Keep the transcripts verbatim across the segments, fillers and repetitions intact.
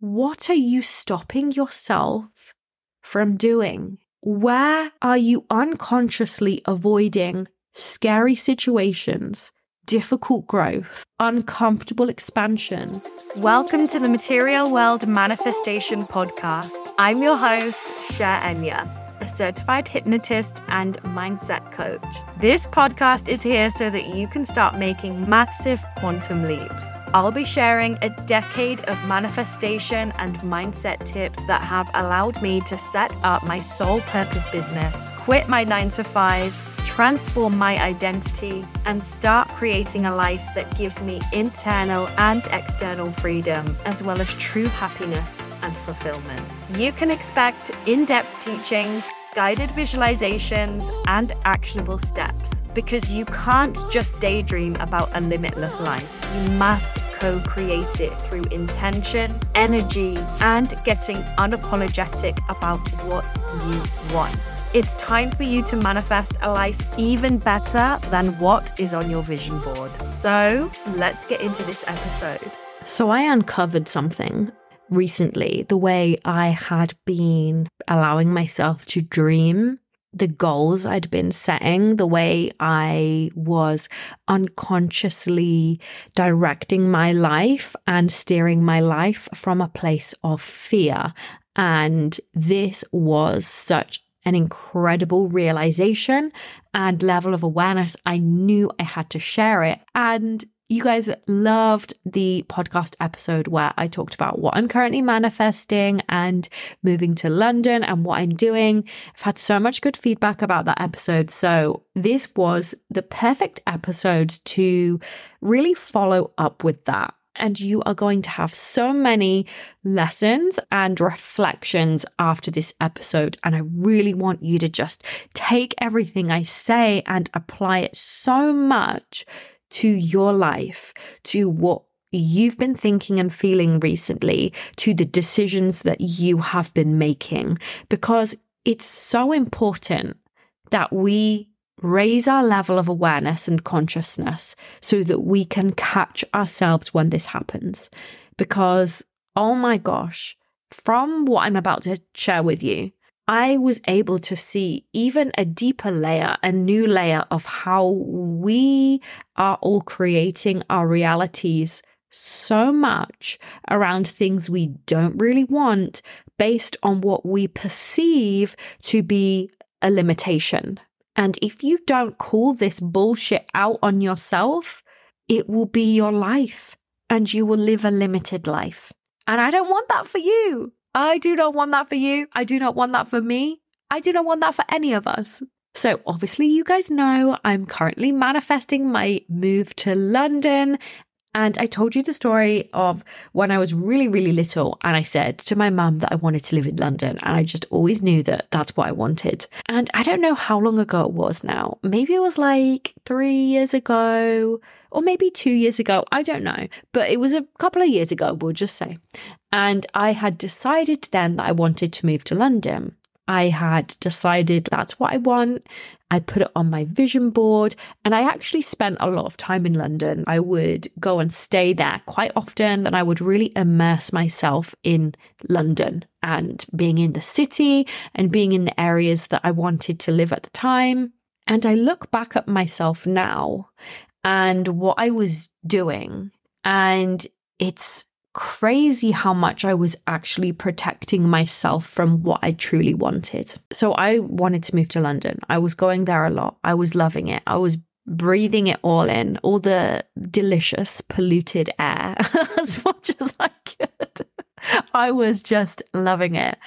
What are you stopping yourself from doing? Where are you unconsciously avoiding scary situations, difficult growth, uncomfortable expansion? Welcome to the Material World Manifestation Podcast. I'm your host, Cher Enya, a certified hypnotist and mindset coach. This podcast is here so that you can start making massive quantum leaps. I'll be sharing a decade of manifestation and mindset tips that have allowed me to set up my sole purpose business, quit my nine to five, transform my identity, and start creating a life that gives me internal and external freedom, as well as true happiness and fulfillment. You can expect in-depth teachings, guided visualizations, and actionable steps, because you can't just daydream about a limitless life. You must co-create it through intention, energy, and getting unapologetic about what you want. It's time for you to manifest a life even better than what is on your vision board. So let's get into this episode. So I uncovered something recently, the way I had been allowing myself to dream, the goals I'd been setting, the way I was unconsciously directing my life and steering my life from a place of fear. And this was such an incredible realization and level of awareness. I knew I had to share it. And you guys loved the podcast episode where I talked about what I'm currently manifesting and moving to London and what I'm doing. I've had so much good feedback about that episode. So this was the perfect episode to really follow up with that. And you are going to have so many lessons and reflections after this episode. And I really want you to just take everything I say and apply it so much to your life, to what you've been thinking and feeling recently, to the decisions that you have been making, because it's so important that we raise our level of awareness and consciousness so that we can catch ourselves when this happens. Because, oh my gosh, from what I'm about to share with you, I was able to see even a deeper layer, a new layer of how we are all creating our realities so much around things we don't really want based on what we perceive to be a limitation. And if you don't call this bullshit out on yourself, it will be your life and you will live a limited life. And I don't want that for you. I do not want that for you. I do not want that for me. I do not want that for any of us. So obviously you guys know I'm currently manifesting my move to London. And I told you the story of when I was really, really little and I said to my mum that I wanted to live in London. And I just always knew that that's what I wanted. And I don't know how long ago it was now. Maybe it was like three years ago or maybe two years ago. I don't know. But it was a couple of years ago, we'll just say. And I had decided then that I wanted to move to London. I had decided that's what I want. I put it on my vision board and I actually spent a lot of time in London. I would go and stay there quite often and I would really immerse myself in London and being in the city and being in the areas that I wanted to live at the time. And I look back at myself now and what I was doing, and it's crazy how much I was actually protecting myself from what I truly wanted. So I wanted to move to London. I was going there a lot. I was loving it. I was breathing it all in, all the delicious, polluted air as much as I could. I was just loving it.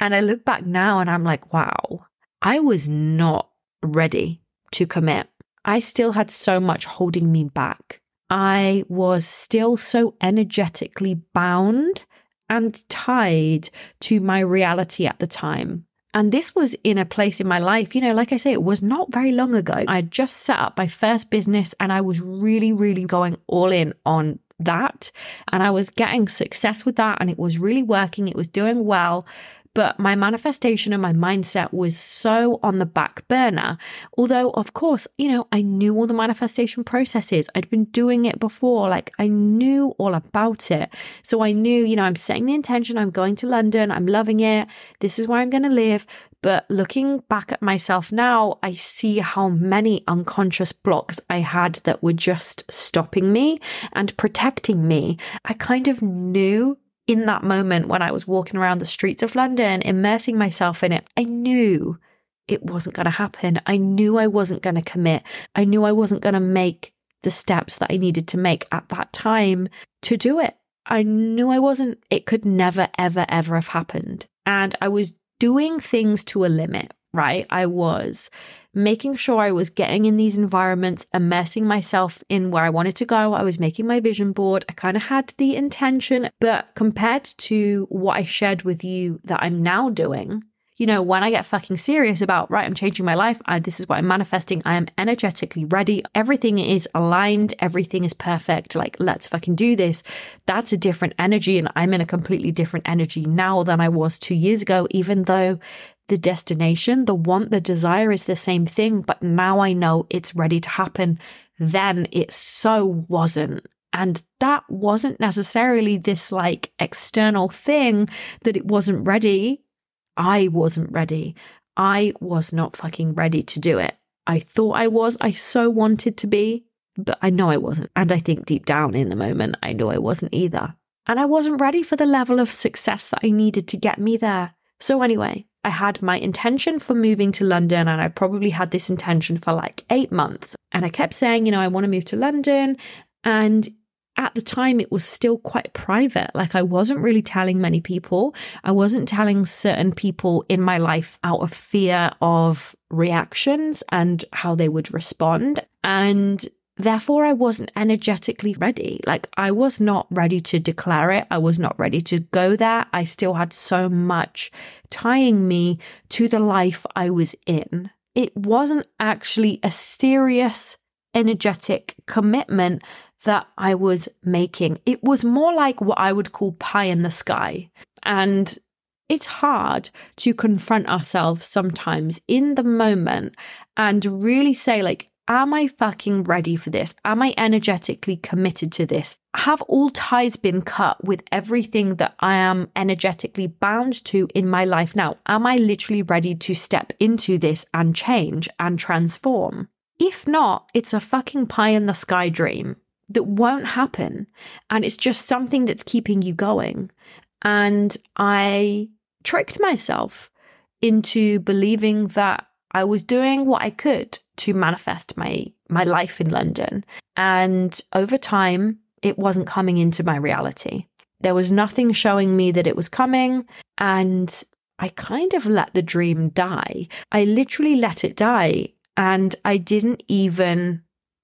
And I look back now and I'm like, wow, I was not ready to commit. I still had so much holding me back. I was still so energetically bound and tied to my reality at the time. And this was in a place in my life, you know, like I say, it was not very long ago. I had just set up my first business and I was really, really going all in on that. And I was getting success with that and it was really working. It was doing well. but my manifestation and my mindset was so on the back burner. Although, of course, you know, I knew all the manifestation processes. I'd been doing it before. Like, I knew all about it. So I knew, you know, I'm setting the intention. I'm going to London. I'm loving it. This is where I'm going to live. But looking back at myself now, I see how many unconscious blocks I had that were just stopping me and protecting me. I kind of knew in that moment when I was walking around the streets of London, immersing myself in it, I knew it wasn't going to happen. I knew I wasn't going to commit. I knew I wasn't going to make the steps that I needed to make at that time to do it. I knew I wasn't. It could never, ever, ever have happened. And I was doing things to a limit, right? I was making sure I was getting in these environments, immersing myself in where I wanted to go. I was making my vision board. I kind of had the intention, but compared to what I shared with you that I'm now doing, you know, when I get fucking serious about, right, I'm changing my life. I, this is what I'm manifesting. I am energetically ready. Everything is aligned. Everything is perfect. Like, let's fucking do this. That's a different energy. And I'm in a completely different energy now than I was two years ago, even though the destination, the want, the desire is the same thing. But now I know it's ready to happen. Then it so wasn't. And that wasn't necessarily this like external thing that it wasn't ready. I wasn't ready. I was not fucking ready to do it. I thought I was. I so wanted to be, but I know I wasn't. And I think deep down in the moment, I knew I wasn't either. And I wasn't ready for the level of success that I needed to get me there. So anyway, I had my intention for moving to London, and I probably had this intention for like eight months. And I kept saying, you know, I want to move to London. And at the time, it was still quite private. Like, I wasn't really telling many people. I wasn't telling certain people in my life out of fear of reactions and how they would respond. And therefore, I wasn't energetically ready. Like, I was not ready to declare it. I was not ready to go there. I still had so much tying me to the life I was in. It wasn't actually a serious, energetic commitment that I was making. It was more like what I would call pie in the sky. And it's hard to confront ourselves sometimes in the moment and really say, like, am I fucking ready for this? Am I energetically committed to this? Have all ties been cut with everything that I am energetically bound to in my life now? Am I literally ready to step into this and change and transform? If not, it's a fucking pie in the sky dream that won't happen. And it's just something that's keeping you going. And I tricked myself into believing that I was doing what I could to manifest my, my life in London. And over time, it wasn't coming into my reality. There was nothing showing me that it was coming. And I kind of let the dream die. I literally let it die. And I didn't even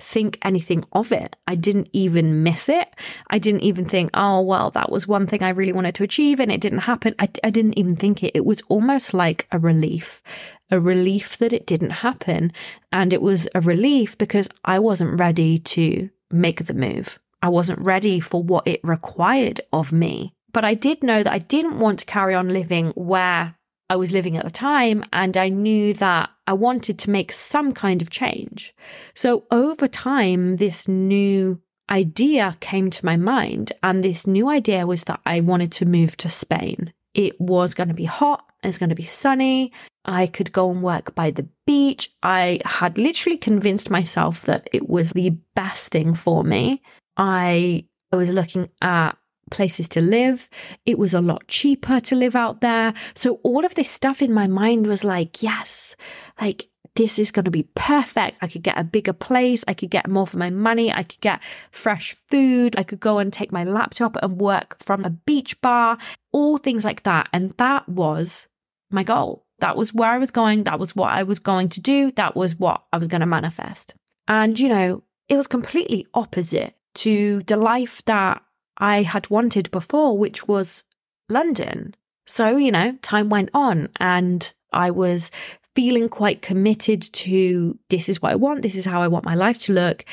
think anything of it. I didn't even miss it. I didn't even think, oh, well, that was one thing I really wanted to achieve and it didn't happen. I, I didn't even think it. It was almost like a relief, a relief that it didn't happen. And it was a relief because I wasn't ready to make the move. I wasn't ready for what it required of me. But I did know that I didn't want to carry on living where I was living at the time, and I knew that I wanted to make some kind of change. So over time, this new idea came to my mind, and this new idea was that I wanted to move to Spain. It was going to be hot, it's going to be sunny, I could go and work by the beach. I had literally convinced myself that it was the best thing for me. I, I was looking at places to live. It was a lot cheaper to live out there. So all of this stuff in my mind was like, yes, like this is going to be perfect. I could get a bigger place. I could get more for my money. I could get fresh food. I could go and take my laptop and work from a beach bar, all things like that. And that was my goal. That was where I was going. That was what I was going to do. That was what I was going to manifest. And, you know, it was completely opposite to the life that I had wanted before, which was London. So, you know, time went on and I was feeling quite committed to this is what I want. This is how I want my life to look.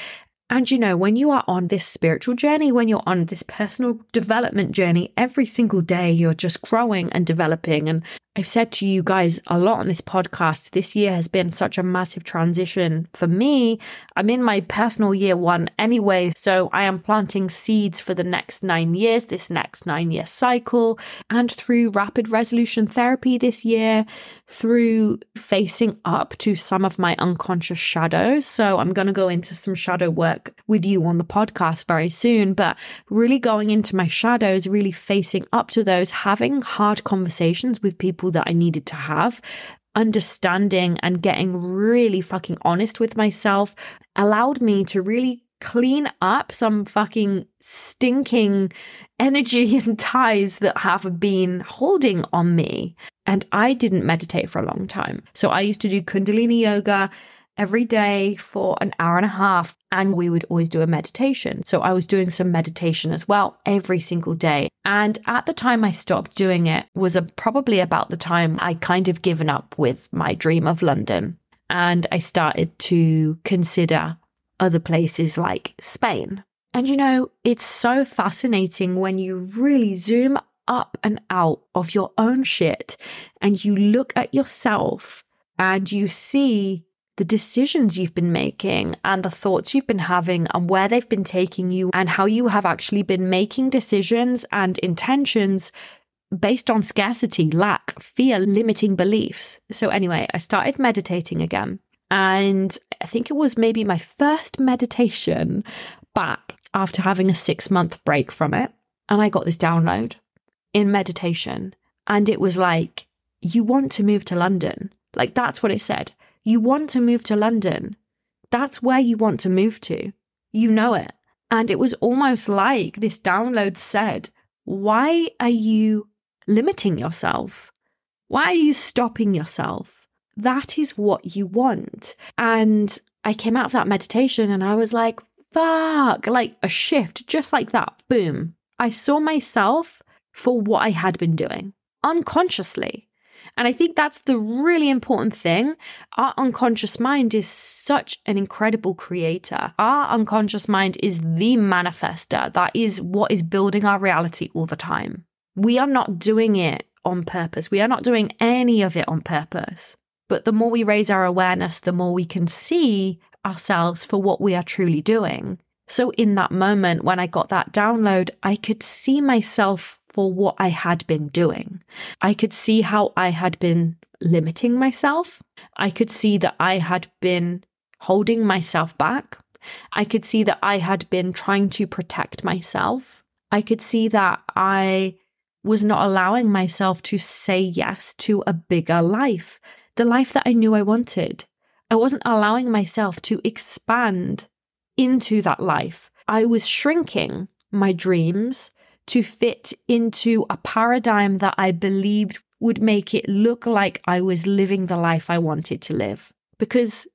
And you know, when you are on this spiritual journey, when you're on this personal development journey, every single day you're just growing and developing. And I've said to you guys a lot on this podcast, this year has been such a massive transition for me. I'm in my personal year one anyway, so I am planting seeds for the next nine years, this next nine-year cycle. And through rapid resolution therapy this year, through facing up to some of my unconscious shadows. So I'm going to go into some shadow work with you on the podcast very soon, but really going into my shadows, really facing up to those, having hard conversations with people that I needed to have, understanding and getting really fucking honest with myself, allowed me to really clean up some fucking stinking energy and ties that have been holding on me. And I didn't meditate for a long time. So I used to do Kundalini yoga every day for an hour and a half, and we would always do a meditation. So I was doing some meditation as well every single day. And at the time I stopped doing it was a, probably about the time I kind of given up with my dream of London. And I started to consider other places like Spain. And you know, it's so fascinating when you really zoom up and out of your own shit and you look at yourself and you see the decisions you've been making and the thoughts you've been having and where they've been taking you and how you have actually been making decisions and intentions based on scarcity, lack, fear, limiting beliefs. So anyway, I started meditating again. And I think it was maybe my first meditation back after having a six month break from it. And I got this download in meditation. And it was like, you want to move to London. Like, that's what it said. You want to move to London. That's where you want to move to. You know it. And it was almost like this download said, why are you limiting yourself? Why are you stopping yourself? That is what you want. And I came out of that meditation and I was like, fuck, like a shift, just like that. Boom. I saw myself for what I had been doing unconsciously. And I think that's the really important thing. Our unconscious mind is such an incredible creator. Our unconscious mind is the manifester. That is what is building our reality all the time. We are not doing it on purpose. We are not doing any of it on purpose. But the more we raise our awareness, the more we can see ourselves for what we are truly doing. So in that moment, when I got that download, I could see myself for what I had been doing. I could see how I had been limiting myself. I could see that I had been holding myself back. I could see that I had been trying to protect myself. I could see that I was not allowing myself to say yes to a bigger life, the life that I knew I wanted. I wasn't allowing myself to expand into that life. I was shrinking my dreams to fit into a paradigm that I believed would make it look like I was living the life I wanted to live. Because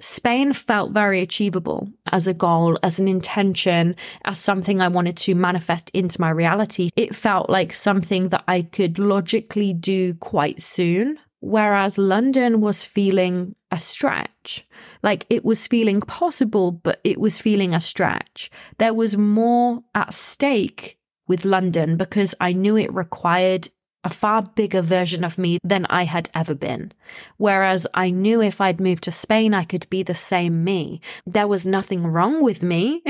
Spain felt very achievable as a goal, as an intention, as something I wanted to manifest into my reality. It felt like something that I could logically do quite soon. Whereas London was feeling a stretch. Like, it was feeling possible, but it was feeling a stretch. There was more at stake with London because I knew it required a far bigger version of me than I had ever been. Whereas I knew if I'd moved to Spain, I could be the same me. There was nothing wrong with me.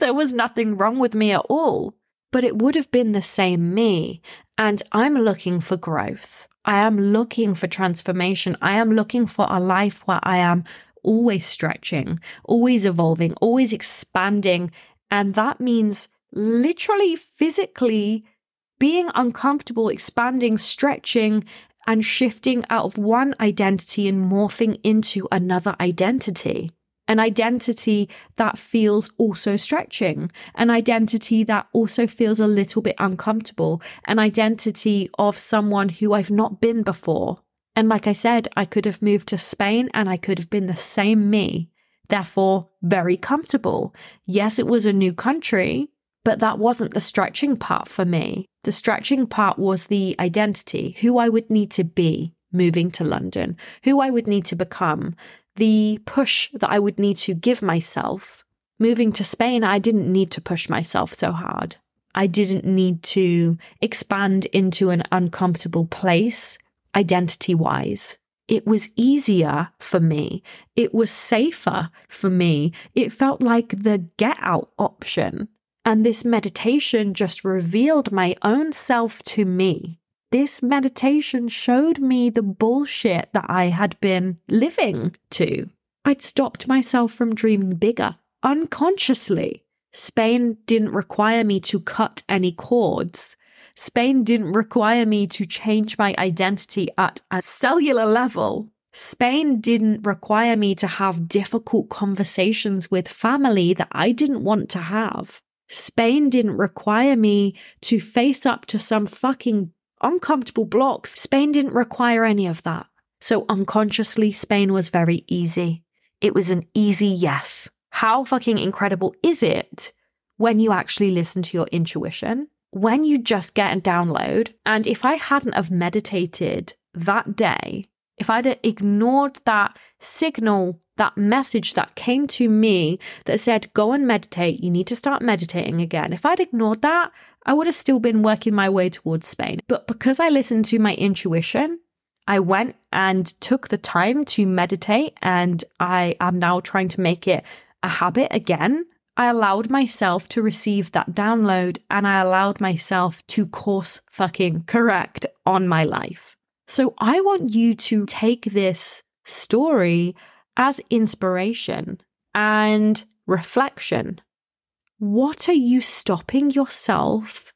There was nothing wrong with me at all. But it would have been the same me. And I'm looking for growth. I am looking for transformation. I am looking for a life where I am always stretching, always evolving, always expanding. And that means literally, physically being uncomfortable, expanding, stretching, and shifting out of one identity and morphing into another identity. An identity that feels also stretching, an identity that also feels a little bit uncomfortable, an identity of someone who I've not been before. And like I said, I could have moved to Spain and I could have been the same me, therefore very comfortable. Yes, it was a new country, but that wasn't the stretching part for me. The stretching part was the identity, who I would need to be moving to London, who I would need to become, the push that I would need to give myself Moving to Spain, I didn't need to push myself so hard. I didn't need to expand into an uncomfortable place, identity-wise. It was easier for me. It was safer for me. It felt like the get-out option. And this meditation just revealed my own self to me. This meditation showed me the bullshit that I had been living to. I'd stopped myself from dreaming bigger unconsciously. Spain didn't require me to cut any cords. Spain didn't require me to change my identity at a cellular level. Spain didn't require me to have difficult conversations with family that I didn't want to have. Spain didn't require me to face up to some fucking uncomfortable blocks. Spain didn't require any of that. So unconsciously, Spain was very easy. It was an easy yes. How fucking incredible is it when you actually listen to your intuition, when you just get and download? And if I hadn't have meditated that day, if I'd have ignored that signal, that message that came to me that said, go and meditate, you need to start meditating again. If I'd ignored that, I would have still been working my way towards Spain. But because I listened to my intuition, I went and took the time to meditate, and I am now trying to make it a habit again. I allowed myself to receive that download, and I allowed myself to course fucking correct on my life. So I want you to take this story as inspiration and reflection. What are you stopping yourself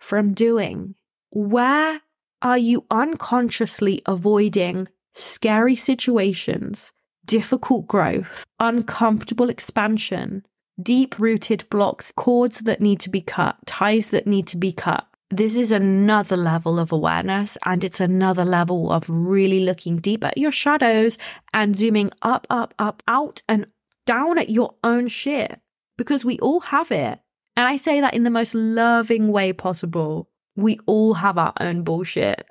from doing? Where are you unconsciously avoiding scary situations, difficult growth, uncomfortable expansion, deep-rooted blocks, cords that need to be cut, ties that need to be cut? This is another level of awareness, and it's another level of really looking deep at your shadows and zooming up, up, up, out, and down at your own shit, because we all have it. And I say that in the most loving way possible. We all have our own bullshit.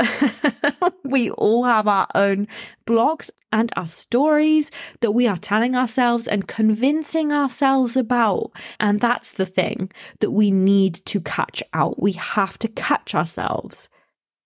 We all have our own blocks and our stories that we are telling ourselves and convincing ourselves about. And that's the thing that we need to catch out. We have to catch ourselves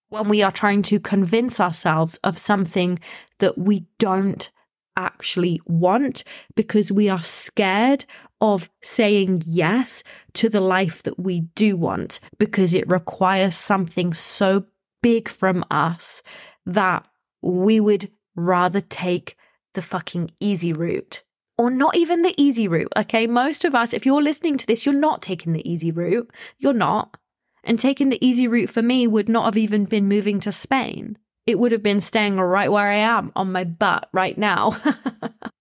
when we are trying to convince ourselves of something that we don't actually want, because we are scared of saying yes to the life that we do want, because it requires something so big from us that we would rather take the fucking easy route. Or not even the easy route, okay? Most of us, if you're listening to this, you're not taking the easy route. You're not. And taking the easy route for me would not have even been moving to Spain. It would have been staying right where I am, on my butt right now.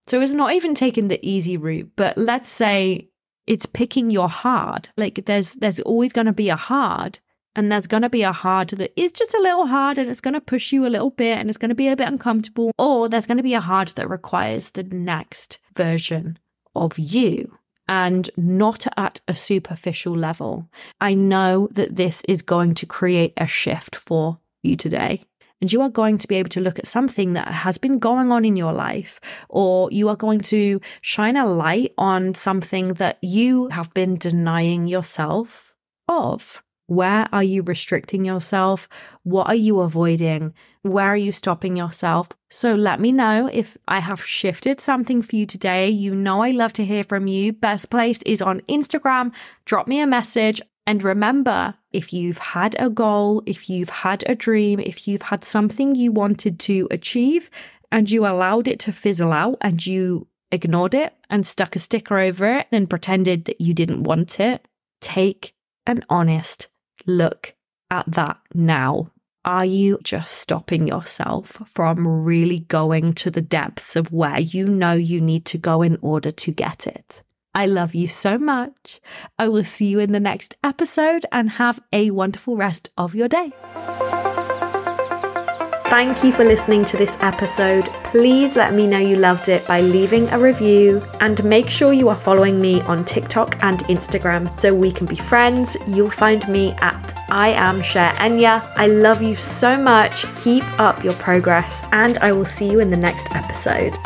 So it's not even taking the easy route, but let's say it's picking your hard. Like there's there's always going to be a hard, and there's going to be a hard that is just a little hard, and it's going to push you a little bit, and it's going to be a bit uncomfortable, or there's going to be a hard that requires the next version of you, and not at a superficial level. I know that this is going to create a shift for you today. And you are going to be able to look at something that has been going on in your life, or you are going to shine a light on something that you have been denying yourself of. Where are you restricting yourself? What are you avoiding? Where are you stopping yourself? So let me know if I have shifted something for you today. You know I love to hear from you. Best place is on Instagram. Drop me a message. And remember, if you've had a goal, if you've had a dream, if you've had something you wanted to achieve and you allowed it to fizzle out and you ignored it and stuck a sticker over it and pretended that you didn't want it, take an honest look at that now. Are you just stopping yourself from really going to the depths of where you know you need to go in order to get it? I love you so much. I will see you in the next episode, and have a wonderful rest of your day. Thank you for listening to this episode. Please let me know you loved it by leaving a review, and make sure you are following me on TikTok and Instagram so we can be friends. You'll find me at I am Cher Enya. I love you so much. Keep up your progress, and I will see you in the next episode.